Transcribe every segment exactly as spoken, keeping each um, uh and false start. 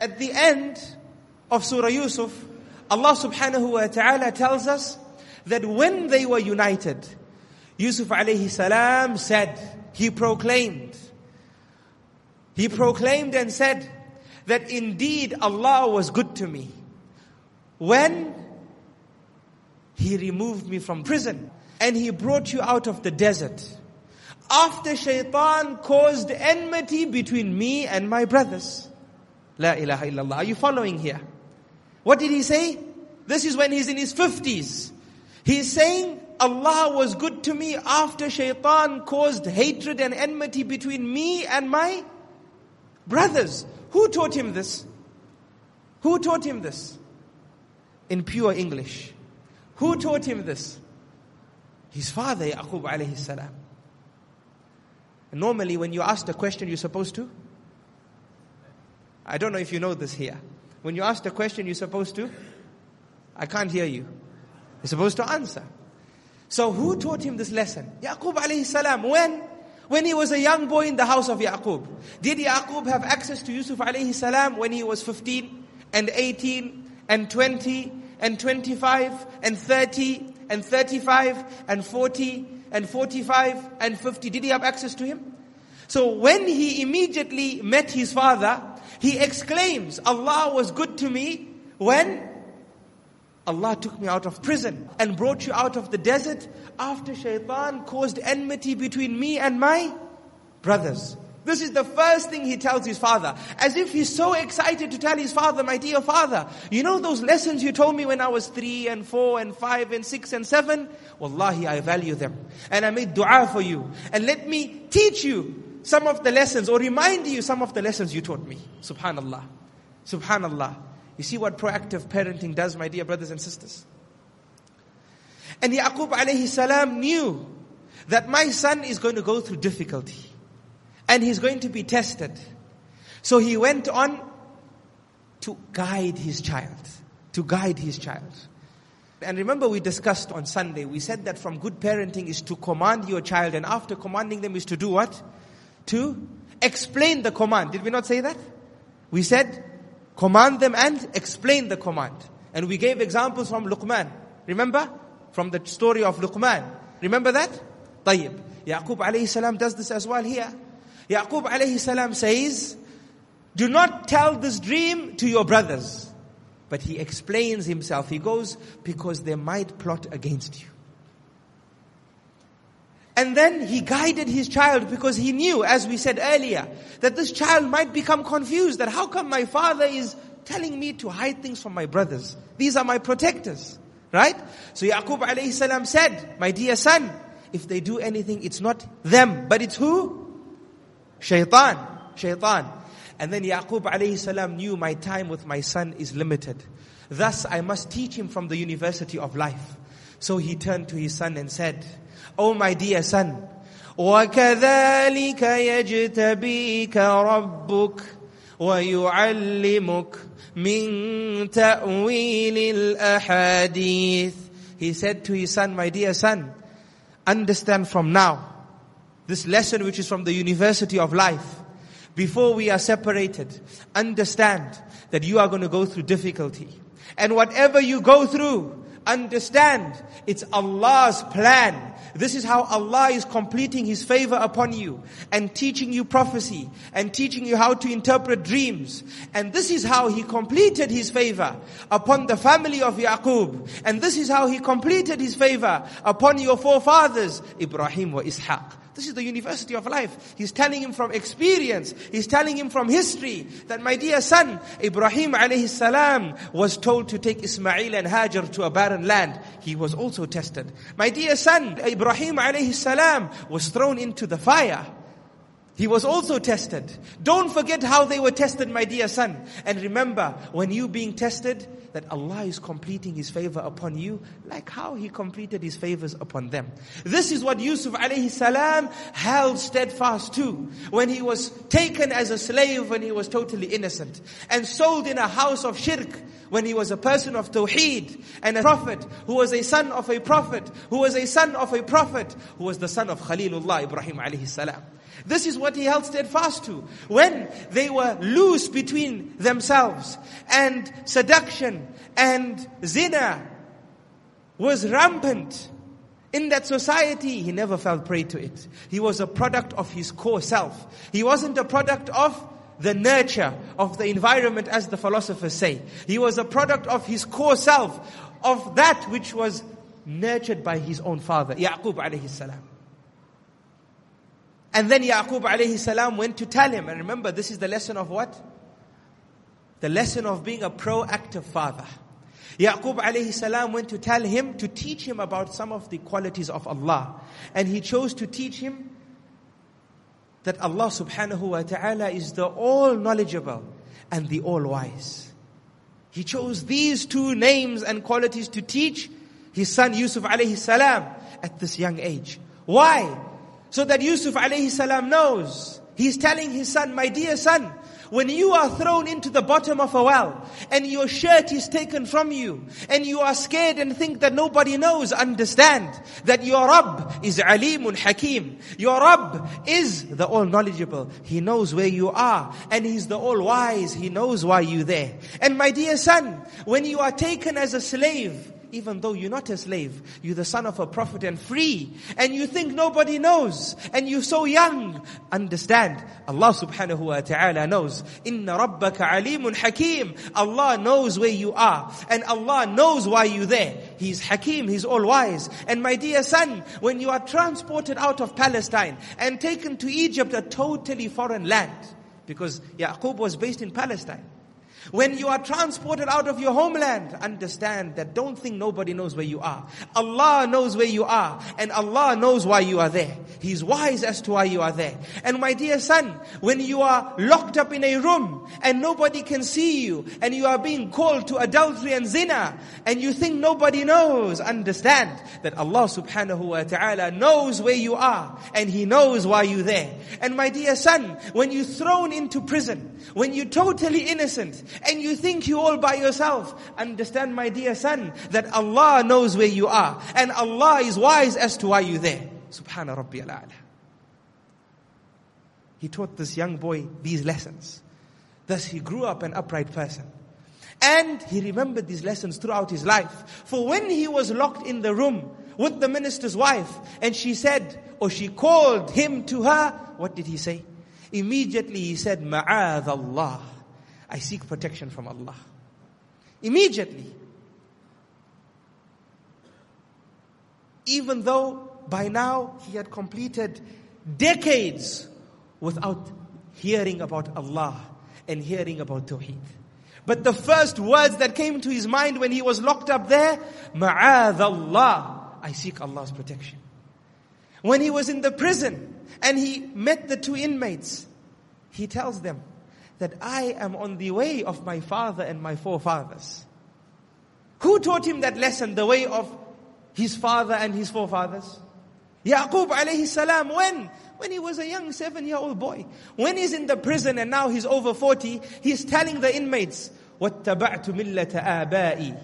At the end of Surah Yusuf, Allah subhanahu wa ta'ala tells us that when they were united, Yusuf alayhi salam said, he proclaimed, he proclaimed and said that indeed Allah was good to me when He removed me from prison and He brought you out of the desert after Shaytan caused enmity between me and my brothers. La ilaha illallah. Are you following here? What did he say? This is when he's in his fifties. He's saying, Allah was good to me after Shaytan caused hatred and enmity between me and my brothers. Who taught him this? Who taught him this? In pure English. Who taught him this? His father, Ya'qub alayhi salam. And normally when you ask the question, you're supposed to? I don't know if you know this here. When you ask the question, you're supposed to? I can't hear you. You're supposed to answer. So who taught him this lesson? Ya'qub alayhi salam. When? When he was a young boy in the house of Ya'qub. Did Ya'qub have access to Yusuf alayhi salam when he was fifteen and eighteen and twenty and twenty-five and thirty and thirty-five and forty and forty-five and fifty? Did he have access to him? So when he immediately met his father, he exclaims, Allah was good to me when Allah took me out of prison and brought you out of the desert after Shaytan caused enmity between me and my brothers. This is the first thing he tells his father, as if he's so excited to tell his father, my dear father, you know those lessons you told me when I was three and four and five and six and seven? Wallahi, I value them. And I made dua for you. And let me teach you some of the lessons or remind you some of the lessons you taught me. Subhanallah. Subhanallah. You see what proactive parenting does, my dear brothers and sisters. And Ya'qub alayhi salam knew that my son is going to go through difficulty. And he's going to be tested. So he went on to guide his child. To guide his child. And remember we discussed on Sunday, we said that from good parenting is to command your child. And after commanding them is to do what? To explain the command. Did we not say that? We said, command them and explain the command. And we gave examples from Luqman. Remember? From the story of Luqman. Remember that? Tayyib. Ya'qub alayhi salam does this as well here. Ya'qub alayhi salam says, do not tell this dream to your brothers. But he explains himself. He goes, because they might plot against you. And then he guided his child because he knew, as we said earlier, that this child might become confused. That how come my father is telling me to hide things from my brothers? These are my protectors. Right? So Ya'qub alayhi salam said, my dear son, if they do anything, it's not them, but it's who? Shaytan, Shaytan. And then Ya'qub alayhi salam knew my time with my son is limited. Thus I must teach him from the university of life. So he turned to his son and said, oh my dear son, وَكَذَلِكَ يَجْتَبِيكَ رَبُّكَ وَيُعَلِّمُكَ مِن تَأْوِيلِ الْأَحَادِيثِ. He said to his son, my dear son, understand from now this lesson which is from the university of life. Before we are separated, understand that you are going to go through difficulty. And whatever you go through, understand it's Allah's plan. This is how Allah is completing His favor upon you and teaching you prophecy and teaching you how to interpret dreams. And this is how He completed His favor upon the family of Ya'qub. And this is how He completed His favor upon your forefathers, Ibrahim wa Ishaq. This is the university of life. He's telling him from experience. He's telling him from history that my dear son, Ibrahim alayhi salam was told to take Ismail and Hajar to a barren land. He was also tested. My dear son, Ibrahim alayhi salam was thrown into the fire. He was also tested. Don't forget how they were tested, my dear son. And remember, when you being tested, that Allah is completing His favor upon you, like how He completed His favors upon them. This is what Yusuf alayhi salam held steadfast to, when he was taken as a slave, when he was totally innocent, and sold in a house of shirk, when he was a person of tawheed, and a prophet, who was a son of a prophet, who was a son of a prophet, who was the son of Khalilullah Ibrahim alayhi salam. This is what he held steadfast to. When they were loose between themselves and seduction and zina was rampant in that society, he never fell prey to it. He was a product of his core self. He wasn't a product of the nurture of the environment, as the philosophers say. He was a product of his core self, of that which was nurtured by his own father, Ya'qub alayhi salam. And then Ya'qub alayhi salam went to tell him, and remember, this is the lesson of what? The lesson of being a proactive father. Ya'qub alayhi salam went to tell him, to teach him about some of the qualities of Allah. And he chose to teach him that Allah subhanahu wa ta'ala is the all-knowledgeable and the all-wise. He chose these two names and qualities to teach his son Yusuf alayhi salam at this young age. Why? So that Yusuf alayhi salam knows. He's telling his son, my dear son, when you are thrown into the bottom of a well, and your shirt is taken from you, and you are scared and think that nobody knows, understand that your Rabb is Alimun Hakim. Your Rabb is the all-knowledgeable. He knows where you are, and He's the all-wise. He knows why you're there. And my dear son, when you are taken as a slave, even though you're not a slave, you're the son of a prophet and free, and you think nobody knows, and you're so young, understand, Allah subhanahu wa ta'ala knows. Inna rabbaka alimun Hakeem. Allah knows where you are, and Allah knows why you're there. He's Hakim, He's all-wise. And my dear son, when you are transported out of Palestine and taken to Egypt, a totally foreign land, because Ya'qub was based in Palestine, when you are transported out of your homeland, understand that don't think nobody knows where you are. Allah knows where you are, and Allah knows why you are there. He's wise as to why you are there. And my dear son, when you are locked up in a room and nobody can see you, and you are being called to adultery and zina, and you think nobody knows, understand that Allah subhanahu wa ta'ala knows where you are, and He knows why you're there. And my dear son, when you're thrown into prison, when you're totally innocent, and you think you're all by yourself, understand, my dear son, that Allah knows where you are, and Allah is wise as to why you're there. Subhana Rabbi al-A'la. He taught this young boy these lessons. Thus he grew up an upright person. And he remembered these lessons throughout his life. For when he was locked in the room with the minister's wife, and she said, or she called him to her, what did he say? Immediately he said, Ma'ad Allah. I seek protection from Allah. Immediately. Even though by now he had completed decades without hearing about Allah and hearing about tawheed. But the first words that came to his mind when he was locked up there, Ma'adh Allah, I seek Allah's protection. When he was in the prison and he met the two inmates, he tells them that I am on the way of my father and my forefathers. Who taught him that lesson, the way of his father and his forefathers? Ya'qub alayhi salam, when? When he was a young seven-year-old boy. When he's in the prison and now he's over forty, he's telling the inmates, wat taba'tu millat abai.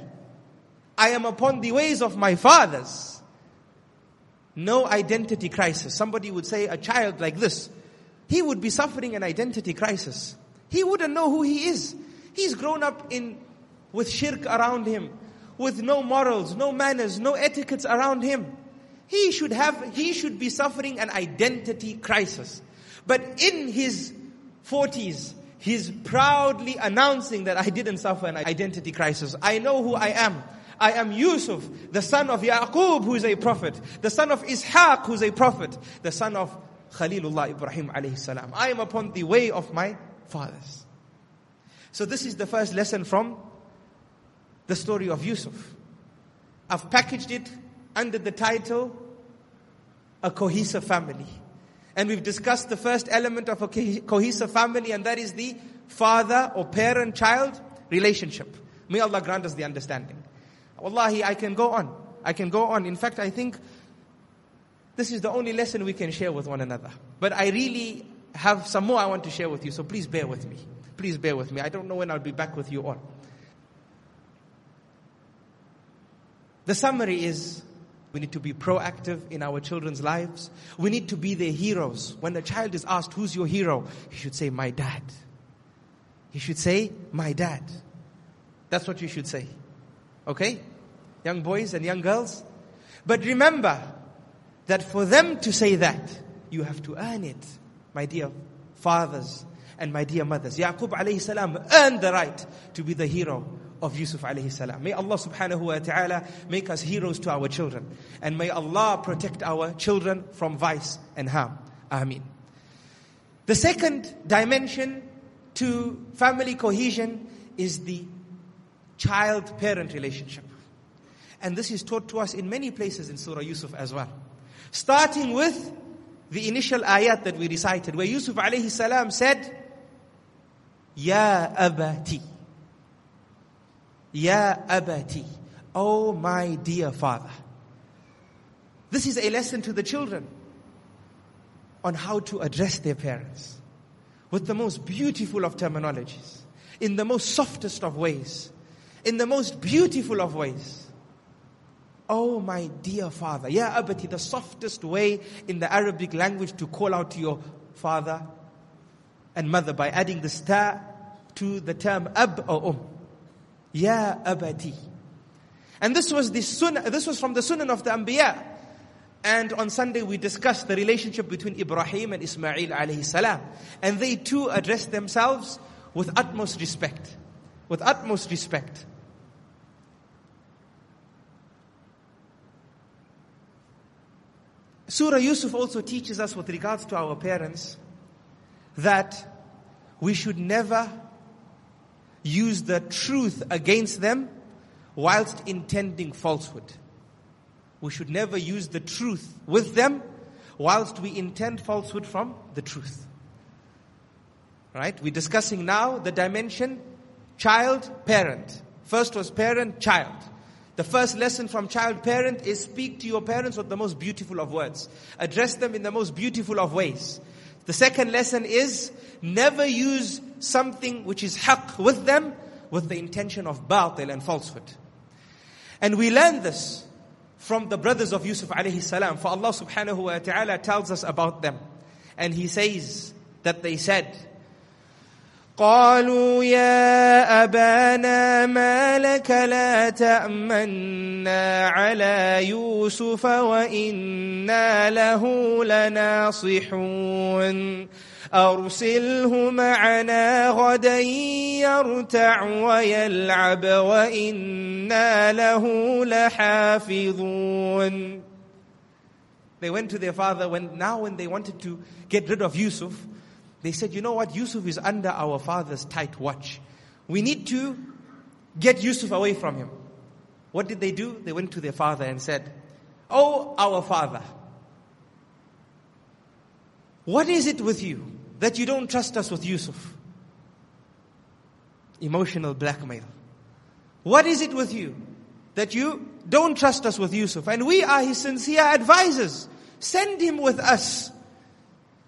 I am upon the ways of my fathers. No identity crisis. Somebody would say a child like this, he would be suffering an identity crisis. He wouldn't know who he is. He's grown up in with shirk around him, with no morals, no manners, no etiquettes around him. He should have, he should be suffering an identity crisis. But in his forties, he's proudly announcing that I didn't suffer an identity crisis. I know who I am. I am Yusuf, the son of Ya'qub, who is a prophet, the son of Ishaq, who is a prophet, the son of Khalilullah Ibrahim alayhi salam. I am upon the way of my fathers. So this is the first lesson from the story of Yusuf. I've packaged it under the title, A Cohesive Family. And we've discussed the first element of a cohesive family, and that is the father or parent-child relationship. May Allah grant us the understanding. Wallahi, I can go on. I can go on. In fact, I think this is the only lesson we can share with one another. But I really have some more I want to share with you, so please bear with me. Please bear with me. I don't know when I'll be back with you all. The summary is, We need to be proactive in our children's lives. We need to be their heroes. When a child is asked, who's your hero? He should say, my dad. He should say, my dad. That's what you should say. Okay? Young boys and young girls. But remember that for them to say that, you have to earn it. My dear fathers and my dear mothers, Ya'qub alayhi salam earned the right to be the hero of Yusuf alayhi salam. May Allah subhanahu wa ta'ala make us heroes to our children. And may Allah protect our children from vice and harm. Ameen. The second dimension to family cohesion is the child-parent relationship. And this is taught to us in many places in Surah Yusuf as well. Starting with the initial ayat that we recited, where Yusuf alayhi salam said, Ya abati. Ya abati. Oh my dear father. This is a lesson to the children on how to address their parents with the most beautiful of terminologies, in the most softest of ways, in the most beautiful of ways. Oh my dear father. Ya abati, the softest way in the Arabic language to call out to your father and mother by adding the ta to the term ab or um. Ya abati. And this was the sunnah, this was from the sunnah of the Anbiya. And on Sunday we discussed the relationship between Ibrahim and Ismail alayhi salam. And they too addressed themselves with utmost respect. With utmost respect. Surah Yusuf also teaches us with regards to our parents that we should never use the truth against them whilst intending falsehood. We should never use the truth with them whilst we intend falsehood from the truth. Right? We're discussing now the dimension child-parent. First was parent-child. The first lesson from child-parent is speak to your parents with the most beautiful of words. Address them in the most beautiful of ways. The second lesson is never use something which is haqq with them with the intention of baatil and falsehood. And we learn this from the brothers of Yusuf alayhi salam. For Allah subhanahu wa ta'ala tells us about them. And He says that they said, قالوا يا أبانا ما لك لا تأمنا على يوسف وإنا له لناصحون أرسله معنا غدا يرتع ويلعب وإنا له لحافظون. They went to their father when now when they wanted to get rid of Yusuf. They said, you know what, Yusuf is under our father's tight watch. We need to get Yusuf away from him. What did they do? They went to their father and said, oh, our father, what is it with you that you don't trust us with Yusuf? Emotional blackmail. What is it with you that you don't trust us with Yusuf? And we are his sincere advisors. Send him with us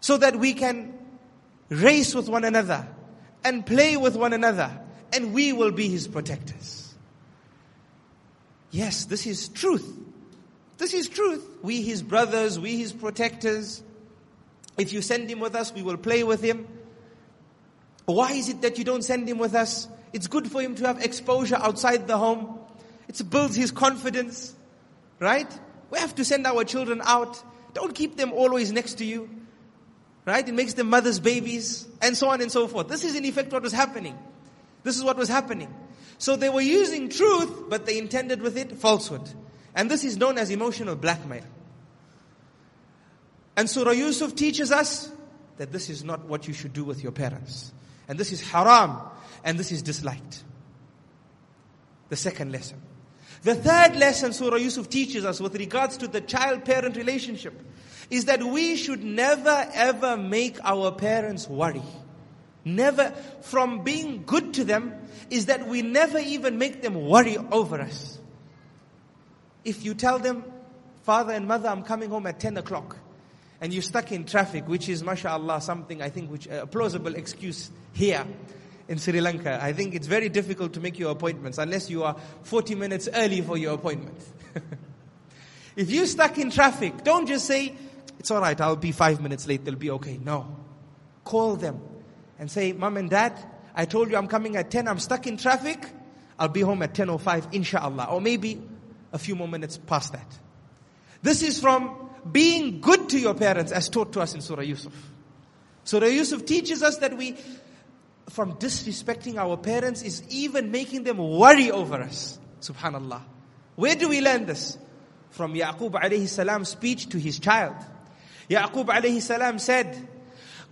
so that we can race with one another and play with one another, and we will be his protectors. Yes, this is truth. This is truth. We his brothers, we his protectors. If you send him with us, we will play with him. Why is it that you don't send him with us? It's good for him to have exposure outside the home. It builds his confidence, right? We have to send our children out. Don't keep them always next to you. Right? It makes them mother's babies, and so on and so forth. This is in effect what was happening. This is what was happening. So they were using truth, but they intended with it falsehood. And this is known as emotional blackmail. And Surah Yusuf teaches us that this is not what you should do with your parents. And this is haram, and this is disliked. The second lesson. The third lesson Surah Yusuf teaches us with regards to the child-parent relationship is that we should never ever make our parents worry. Never, from being good to them, is that we never even make them worry over us. If you tell them, father and mother, I'm coming home at ten o'clock, and you're stuck in traffic, which is, mashallah, something I think which a plausible excuse here in Sri Lanka. I think it's very difficult to make your appointments unless you are forty minutes early for your appointment. If you're stuck in traffic, don't just say, it's all right, I'll be five minutes late, they'll be okay. No. Call them and say, Mom and Dad, I told you I'm coming at ten, I'm stuck in traffic, I'll be home at ten oh five, inshallah. Or maybe a few more minutes past that. This is from being good to your parents as taught to us in Surah Yusuf. Surah Yusuf teaches us that we, from disrespecting our parents is even making them worry over us. Subhanallah. Where do we learn this? From Ya'qub alayhi salam's speech to his child. Ya'qub alayhi salam said,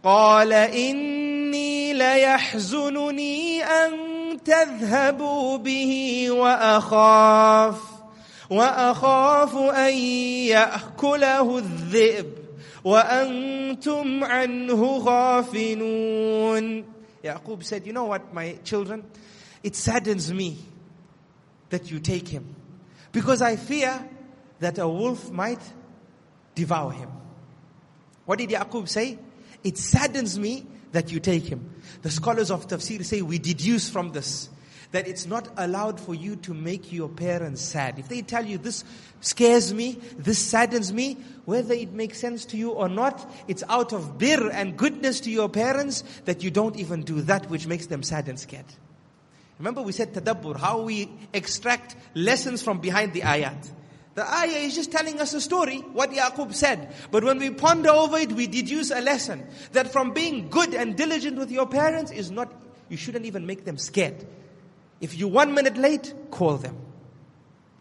قَالَ إِنِّي لَيَحْزُنُنِي أَن تَذْهَبُوا بِهِ وَأَخَافُ وَأَخَافُ أَن يَأْكُلَهُ الذِّئْبُ وَأَنْتُمْ عَنْهُ غَافِلُونَ. Ya'qub said, you know what, my children, it saddens me that you take him, because I fear that a wolf might devour him. What did Ya'qub say? It saddens me that you take him. The scholars of tafsir say we deduce from this that it's not allowed for you to make your parents sad. If they tell you this scares me, this saddens me, whether it makes sense to you or not, it's out of birr and goodness to your parents that you don't even do that which makes them sad and scared. Remember we said tadabbur, how we extract lessons from behind the ayat. The ayah is just telling us a story, what Ya'qub said. But when we ponder over it, we deduce a lesson. That from being good and diligent with your parents is not, you shouldn't even make them scared. If you're one minute late, call them.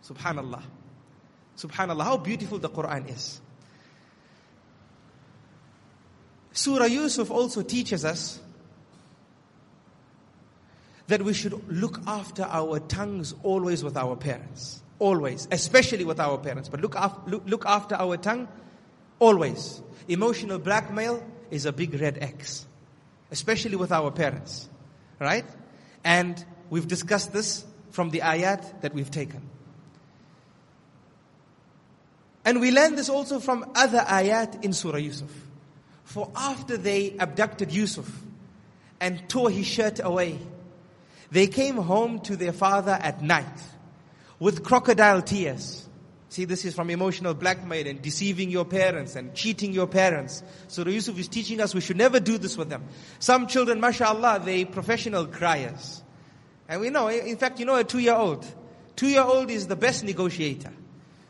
Subhanallah. Subhanallah, how beautiful the Qur'an is. Surah Yusuf also teaches us that we should look after our tongues always with our parents. Always, especially with our parents. But look after, look, look after our tongue always. Emotional blackmail is a big red X, especially with our parents, right? And we've discussed this from the ayat that we've taken. And we learn this also from other ayat in Surah Yusuf. For after they abducted Yusuf and tore his shirt away, they came home to their father at night with crocodile tears. See, this is from emotional blackmail and deceiving your parents and cheating your parents. Surah Yusuf is teaching us we should never do this with them. Some children, mashallah, they professional criers. And we know, in fact, you know a two-year-old. Two-year-old is the best negotiator.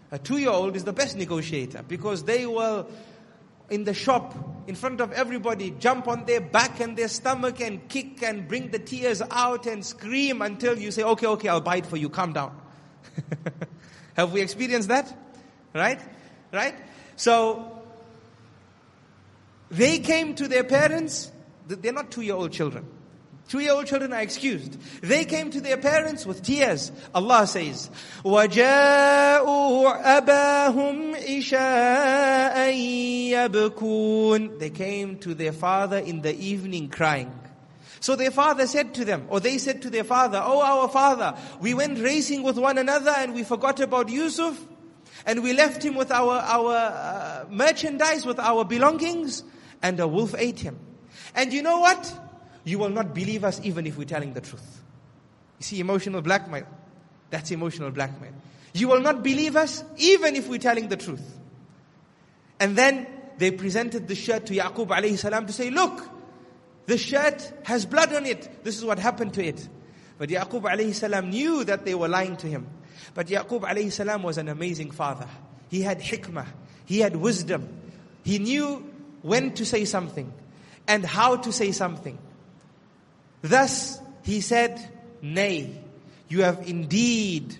A two-year-old is the best negotiator because they will, in the shop, in front of everybody, jump on their back and their stomach and kick and bring the tears out and scream until you say, okay, okay, I'll buy it for you, calm down. Have we experienced that? Right? Right? So, they came to their parents. They're not two-year-old children. Two-year-old children are excused. They came to their parents with tears. Allah says, وَجَاءُوا أَبَاهُمْ إِشَاءً يَبْكُونَ. They came to their father in the evening crying. So their father said to them, or they said to their father, oh our father, we went racing with one another and we forgot about Yusuf and we left him with our, our uh, merchandise, with our belongings, and a wolf ate him. And you know what? You will not believe us even if we're telling the truth. You see, emotional blackmail. That's emotional blackmail. You will not believe us even if we're telling the truth. And then they presented the shirt to Ya'qub alayhi salam to say, look, the shirt has blood on it. This is what happened to it. But Ya'qub alayhi salam knew that they were lying to him. But Ya'qub alayhi salam was an amazing father. He had hikmah. He had wisdom. He knew when to say something and how to say something. Thus, he said, nay, you have indeed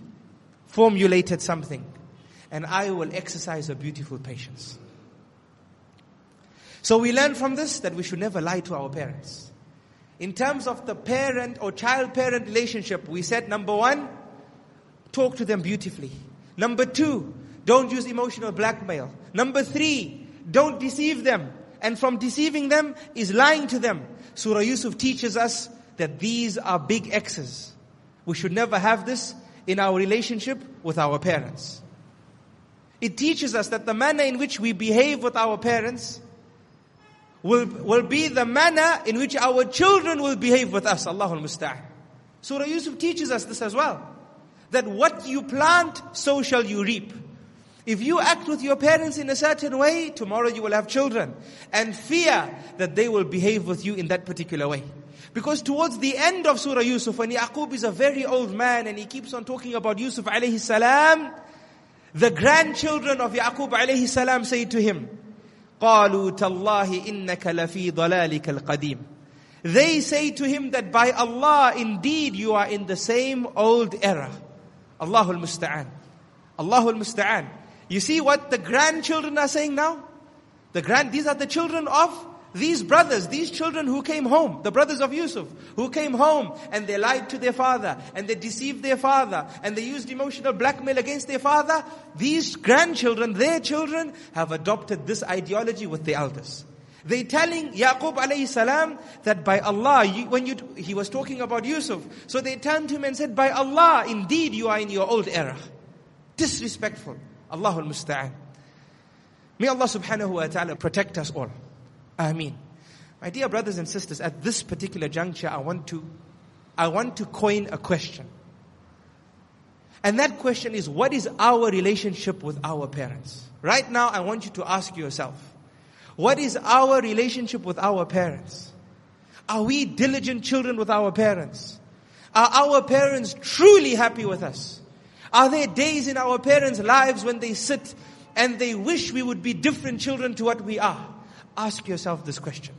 formulated something, and I will exercise a beautiful patience. So we learn from this that we should never lie to our parents. In terms of the parent or child-parent relationship, we said number one, talk to them beautifully. Number two, don't use emotional blackmail. Number three, don't deceive them. And from deceiving them is lying to them. Surah Yusuf teaches us that these are big X's. We should never have this in our relationship with our parents. It teaches us that the manner in which we behave with our parents Will, will be the manner in which our children will behave with us. Allahul Musta'an. Surah Yusuf teaches us this as well. That what you plant, so shall you reap. If you act with your parents in a certain way, tomorrow you will have children. And fear that they will behave with you in that particular way. Because towards the end of Surah Yusuf, when Ya'qub is a very old man and he keeps on talking about Yusuf alayhi salam, the grandchildren of Ya'qub alayhi salam say to him, قَالُوا تَاللَّهِ إِنَّكَ لَفِي ضَلَالِكَ الْقَدِيمِ. They say to him that by Allah, indeed you are in the same old era. Allahul Musta'an. Allahul Musta'an. You see what the grandchildren are saying now? The grand, these are the children of these brothers, these children who came home, the brothers of Yusuf, who came home and they lied to their father and they deceived their father and they used emotional blackmail against their father. These grandchildren, their children, have adopted this ideology with the elders. They telling Ya'qub alayhi salam that by Allah, you, when you he was talking about Yusuf, so they turned to him and said, by Allah, indeed you are in your old era. Disrespectful. Allahul Musta'an. May Allah subhanahu wa ta'ala protect us all. Ameen. My dear brothers and sisters, at this particular juncture, I want to, I want to coin a question. And that question is, what is our relationship with our parents? Right now, I want you to ask yourself, what is our relationship with our parents? Are we diligent children with our parents? Are our parents truly happy with us? Are there days in our parents' lives when they sit and they wish we would be different children to what we are? Ask yourself this question.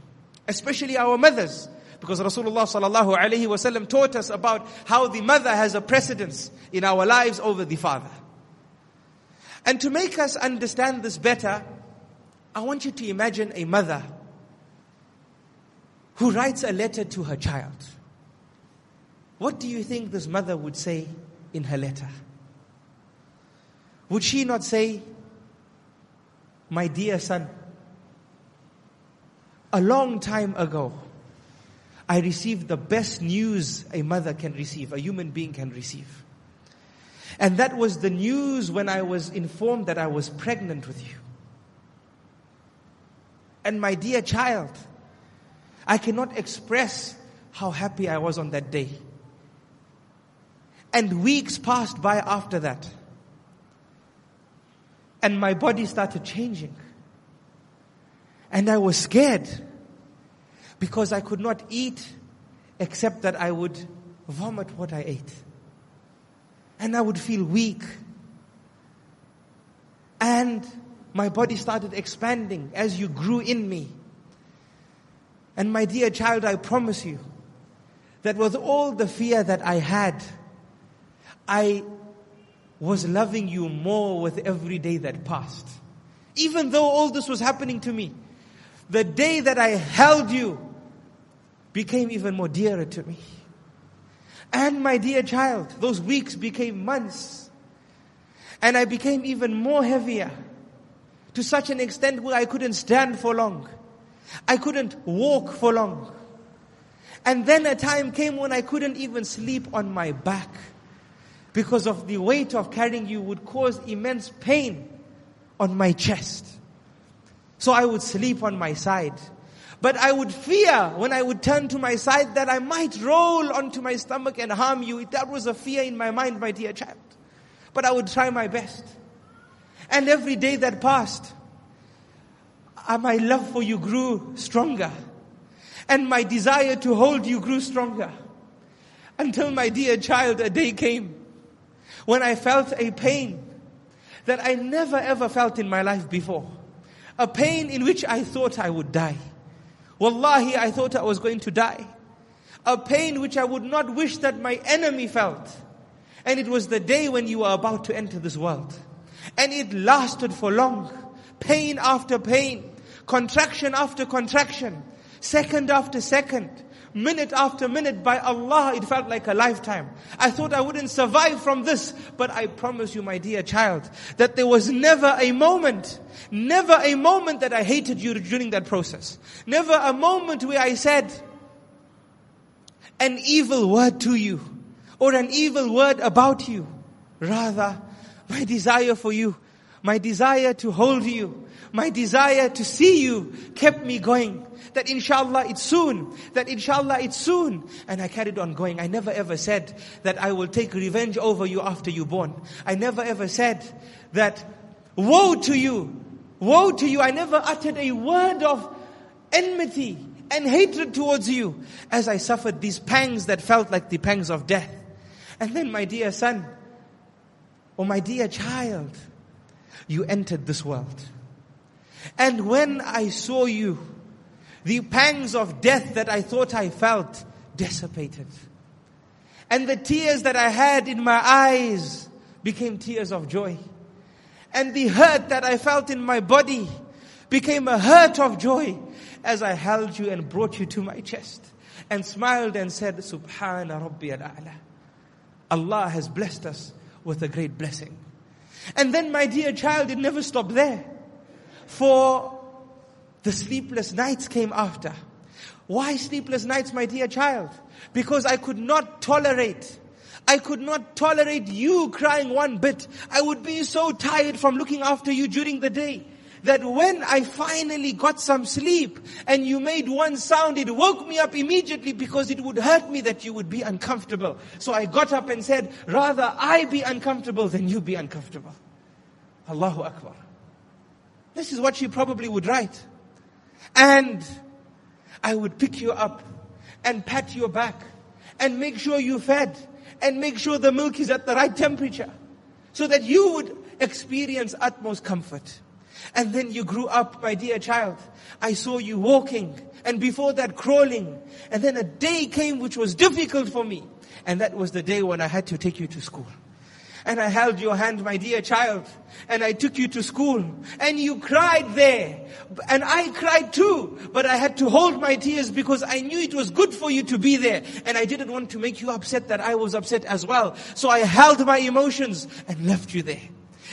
Especially our mothers. Because Rasulullah sallallahu alaihi wasallam taught us about how the mother has a precedence in our lives over the father. And to make us understand this better, I want you to imagine a mother who writes a letter to her child. What do you think this mother would say in her letter? Would she not say, my dear son, a long time ago, I received the best news a mother can receive, a human being can receive. And that was the news when I was informed that I was pregnant with you. And my dear child, I cannot express how happy I was on that day. And weeks passed by after that. And my body started changing. And I was scared because I could not eat except that I would vomit what I ate. And I would feel weak. And my body started expanding as you grew in me. And my dear child, I promise you that with all the fear that I had, I was loving you more with every day that passed. Even though all this was happening to me, the day that I held you became even more dearer to me. And my dear child, those weeks became months. And I became even more heavier. To such an extent where I couldn't stand for long. I couldn't walk for long. And then a time came when I couldn't even sleep on my back. Because of the weight of carrying you would cause immense pain on my chest. So I would sleep on my side. But I would fear when I would turn to my side that I might roll onto my stomach and harm you. That was a fear in my mind, my dear child. But I would try my best. And every day that passed, my love for you grew stronger. And my desire to hold you grew stronger. Until my dear child, a day came when I felt a pain that I never ever felt in my life before. A pain in which I thought I would die. Wallahi, I thought I was going to die. A pain which I would not wish that my enemy felt. And it was the day when you were about to enter this world. And it lasted for long. Pain after pain. Contraction after contraction. Second after second. Minute after minute. By Allah, it felt like a lifetime. I thought I wouldn't survive from this. But I promise you, my dear child, that there was never a moment, never a moment that I hated you during that process. Never a moment where I said an evil word to you or an evil word about you. Rather, my desire for you, my desire to hold you, my desire to see you kept me going. That inshallah it's soon, that inshallah it's soon. And I carried on going. I never ever said that I will take revenge over you after you born. I never ever said that Woe to you, woe to you, I never uttered a word of enmity and hatred towards you, as I suffered these pangs that felt like the pangs of death. And then, my dear son, or my dear child, you entered this world. And when I saw you, the pangs of death that I thought I felt dissipated. And the tears that I had in my eyes became tears of joy. And the hurt that I felt in my body became a hurt of joy as I held you and brought you to my chest and smiled and said, Subhana Rabbi al-A'la. Allah has blessed us with a great blessing. And then, my dear child, it never stopped there. For the sleepless nights came after. Why sleepless nights, my dear child? Because I could not tolerate. I could not tolerate you crying one bit. I would be so tired from looking after you during the day that when I finally got some sleep and you made one sound, it woke me up immediately because it would hurt me that you would be uncomfortable. So I got up and said, rather I be uncomfortable than you be uncomfortable. Allahu Akbar. This is what she probably would write. And I would pick you up and pat your back and make sure you fed and make sure the milk is at the right temperature so that you would experience utmost comfort. And then you grew up, my dear child. I saw you walking and before that crawling. And then a day came which was difficult for me. And that was the day when I had to take you to school. And I held your hand, my dear child, and I took you to school, and you cried there, and I cried too, but I had to hold my tears because I knew it was good for you to be there, and I didn't want to make you upset that I was upset as well. So I held my emotions and left you there.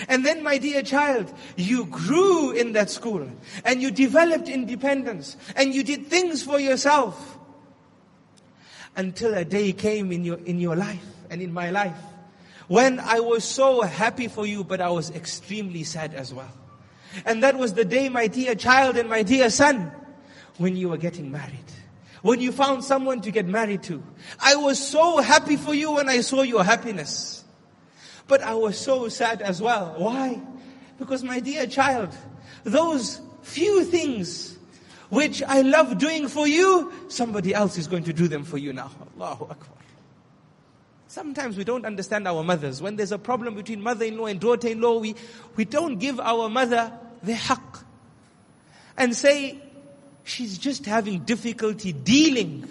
And then, my dear child, you grew in that school, and you developed independence, and you did things for yourself, until a day came in your in your life and in my life, when I was so happy for you, but I was extremely sad as well. And that was the day, my dear child and my dear son, when you were getting married. When you found someone to get married to. I was so happy for you when I saw your happiness. But I was so sad as well. Why? Because, my dear child, those few things which I love doing for you, somebody else is going to do them for you now. Allahu Akbar. Sometimes we don't understand our mothers. When there's a problem between mother-in-law and daughter-in-law, we, we don't give our mother the haqq and say, she's just having difficulty dealing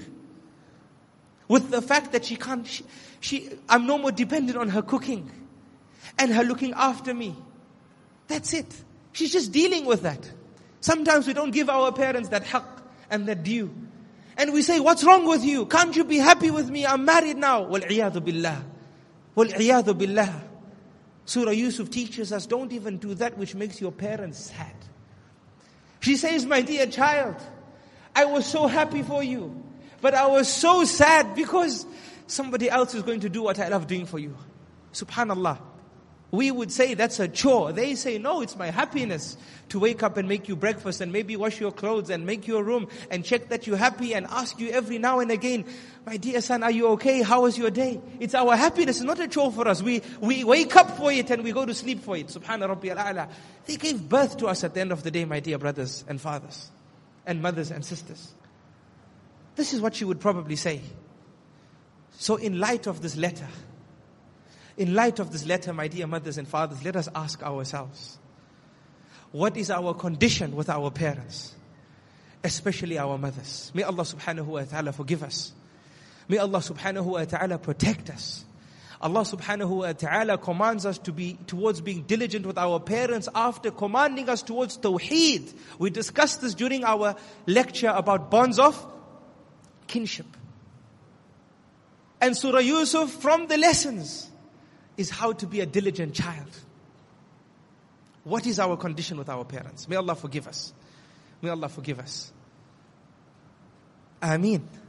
with the fact that she can't, she, she, I'm no more dependent on her cooking and her looking after me. That's it. She's just dealing with that. Sometimes we don't give our parents that haqq and that due. And we say, what's wrong with you? Can't you be happy with me? I'm married now. Wal-iyadhu billah. Wal-iyadhu billah. Surah Yusuf teaches us, don't even do that which makes your parents sad. She says, my dear child, I was so happy for you, but I was so sad because somebody else is going to do what I love doing for you. Subhanallah. We would say that's a chore. They say, no, it's my happiness to wake up and make you breakfast and maybe wash your clothes and make your room and check that you're happy and ask you every now and again, my dear son, are you okay? How was your day? It's our happiness. It's not a chore for us. We we wake up for it and we go to sleep for it. Subhana Rabbi al-A'la. They gave birth to us at the end of the day, my dear brothers and fathers and mothers and sisters. This is what she would probably say. So in light of this letter, In light of this letter, my dear mothers and fathers, let us ask ourselves, what is our condition with our parents, especially our mothers? May Allah subhanahu wa ta'ala forgive us. May Allah subhanahu wa ta'ala protect us. Allah subhanahu wa ta'ala commands us to be towards being diligent with our parents after commanding us towards tawheed. We discussed this during our lecture about bonds of kinship. And Surah Yusuf, from the lessons, is how to be a diligent child. What is our condition with our parents? May Allah forgive us. May Allah forgive us. Ameen.